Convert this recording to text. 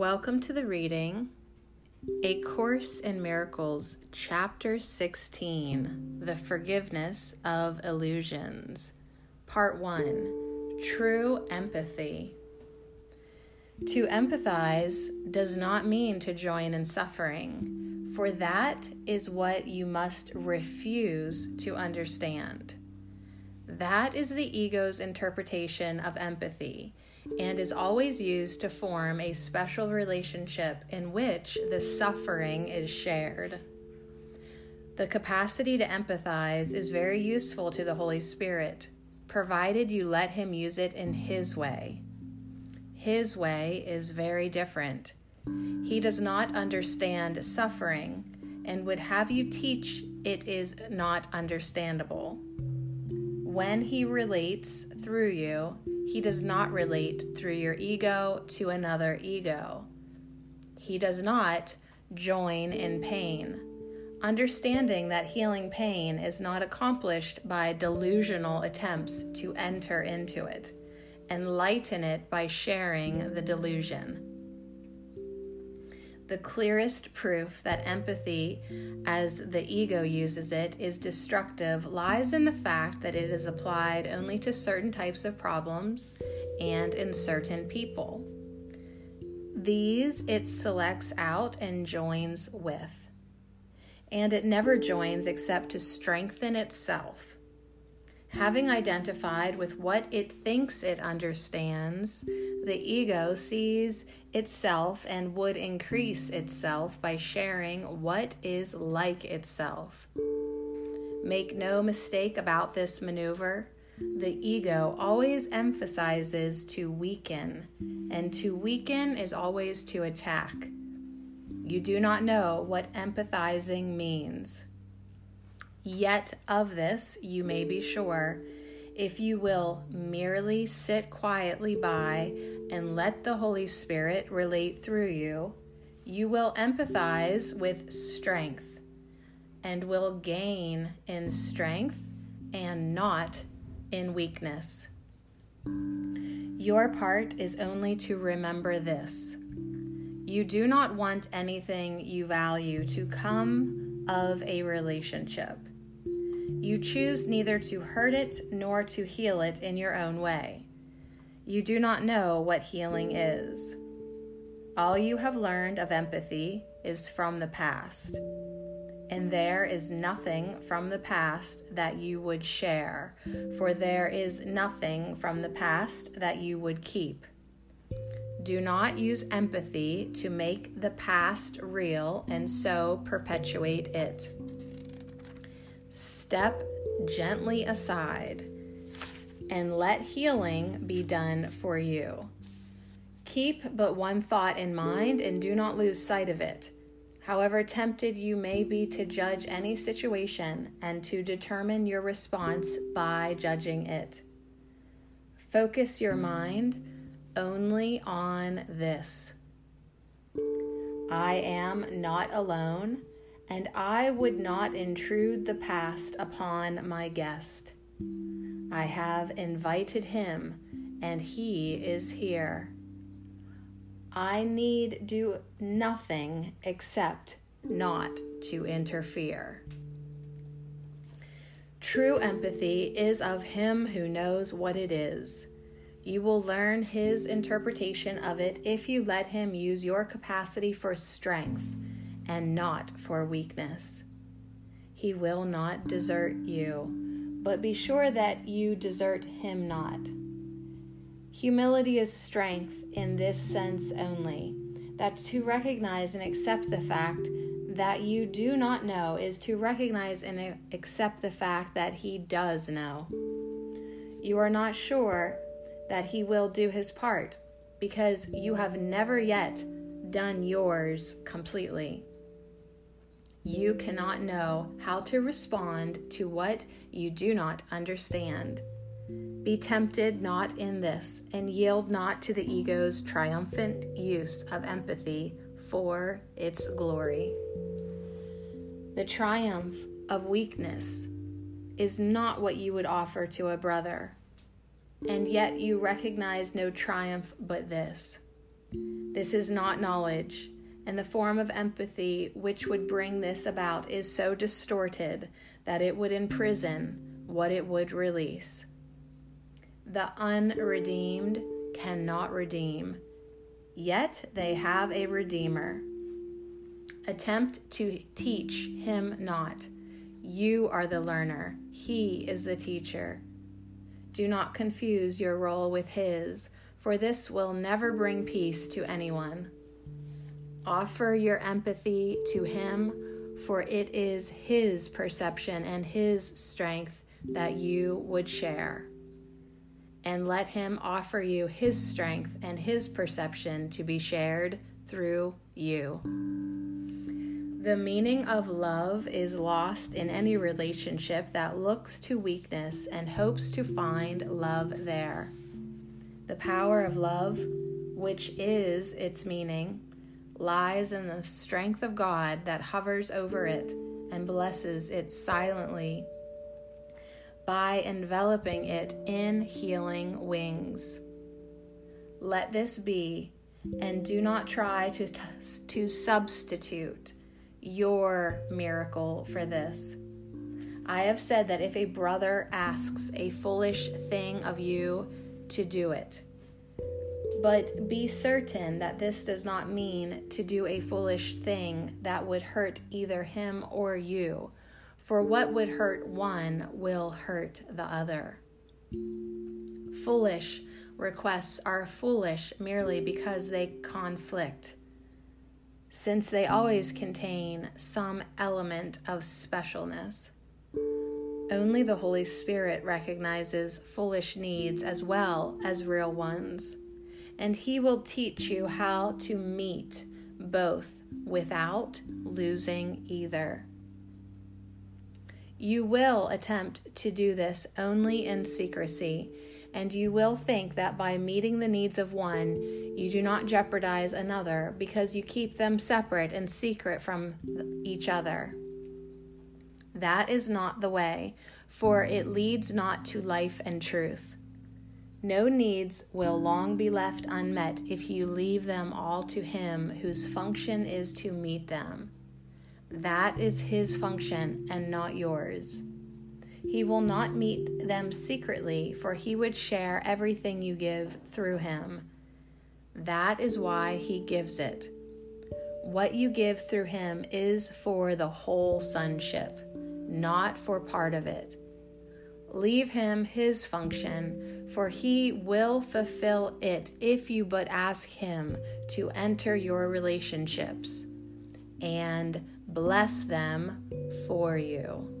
Welcome to the reading, A Course in Miracles, Chapter 16, The Forgiveness of Illusions, Part 1, True Empathy. To empathize does not mean to join in suffering, for that is what you must refuse to understand. That is the ego's interpretation of empathy, and is always used to form a special relationship in which the suffering is shared. The capacity to empathize is very useful to the Holy Spirit, provided you let Him use it in His way. His way is very different. He does not understand suffering and would have you teach it is not understandable. When He relates through you, He does not relate through your ego to another ego. He does not join in pain, understanding that healing pain is not accomplished by delusional attempts to enter into it, and lighten it by sharing the delusion. The clearest proof that empathy, as the ego uses it, is destructive lies in the fact that it is applied only to certain types of problems and in certain people. These it selects out and joins with, and it never joins except to strengthen itself. Having identified with what it thinks it understands, the ego sees itself and would increase itself by sharing what is like itself. Make no mistake about this maneuver. The ego always emphasizes to weaken, and to weaken is always to attack. You do not know what empathizing means. Yet of this you may be sure, if you will merely sit quietly by and let the Holy Spirit relate through you, you will empathize with strength and will gain in strength and not in weakness. Your part is only to remember this. You do not want anything you value to come of a relationship. You choose neither to hurt it nor to heal it in your own way. You do not know what healing is. All you have learned of empathy is from the past, and there is nothing from the past that you would share, for there is nothing from the past that you would keep. Do not use empathy to make the past real and so perpetuate it. Step gently aside and let healing be done for you. Keep but one thought in mind and do not lose sight of it. However tempted you may be to judge any situation and to determine your response by judging it, focus your mind only on this. I am not alone, and I would not intrude the past upon my guest. I have invited him, and he is here. I need do nothing except not to interfere. True empathy is of him who knows what it is. You will learn his interpretation of it if you let him use your capacity for strength and not for weakness. He will not desert you, but be sure that you desert him not. Humility is strength in this sense only, that to recognize and accept the fact that you do not know is to recognize and accept the fact that he does know. You are not sure that he will do his part, because you have never yet done yours completely. You cannot know how to respond to what you do not understand. Be tempted not in this, and yield not to the ego's triumphant use of empathy for its glory. The triumph of weakness is not what you would offer to a brother, and yet you recognize no triumph but this, This is not knowledge, and the form of empathy which would bring this about is so distorted that it would imprison what it would release. The unredeemed cannot redeem, yet they have a Redeemer. Attempt to teach him not. You are the learner. He is the teacher. Do not confuse your role with his, for this will never bring peace to anyone. Offer your empathy to him, for it is his perception and his strength that you would share. And let him offer you his strength and his perception to be shared through you. The meaning of love is lost in any relationship that looks to weakness and hopes to find love there. The power of love, which is its meaning, lies in the strength of God that hovers over it and blesses it silently by enveloping it in healing wings. Let this be, and do not try to substitute your miracle for this. I have said that if a brother asks a foolish thing of you, to do it. But be certain that this does not mean to do a foolish thing that would hurt either him or you, for what would hurt one will hurt the other. Foolish requests are foolish merely because they conflict, since they always contain some element of specialness. Only the Holy Spirit recognizes foolish needs as well as real ones, and he will teach you how to meet both without losing either. You will attempt to do this only in secrecy, and you will think that by meeting the needs of one, you do not jeopardize another because you keep them separate and secret from each other. That is not the way, for it leads not to life and truth. No needs will long be left unmet if you leave them all to him whose function is to meet them. That is his function and not yours. He will not meet them secretly, for he would share everything you give through him. That is why he gives it. What you give through him is for the whole sonship, not for part of it. Leave him his function, for he will fulfill it if you but ask him to enter your relationships and bless them for you.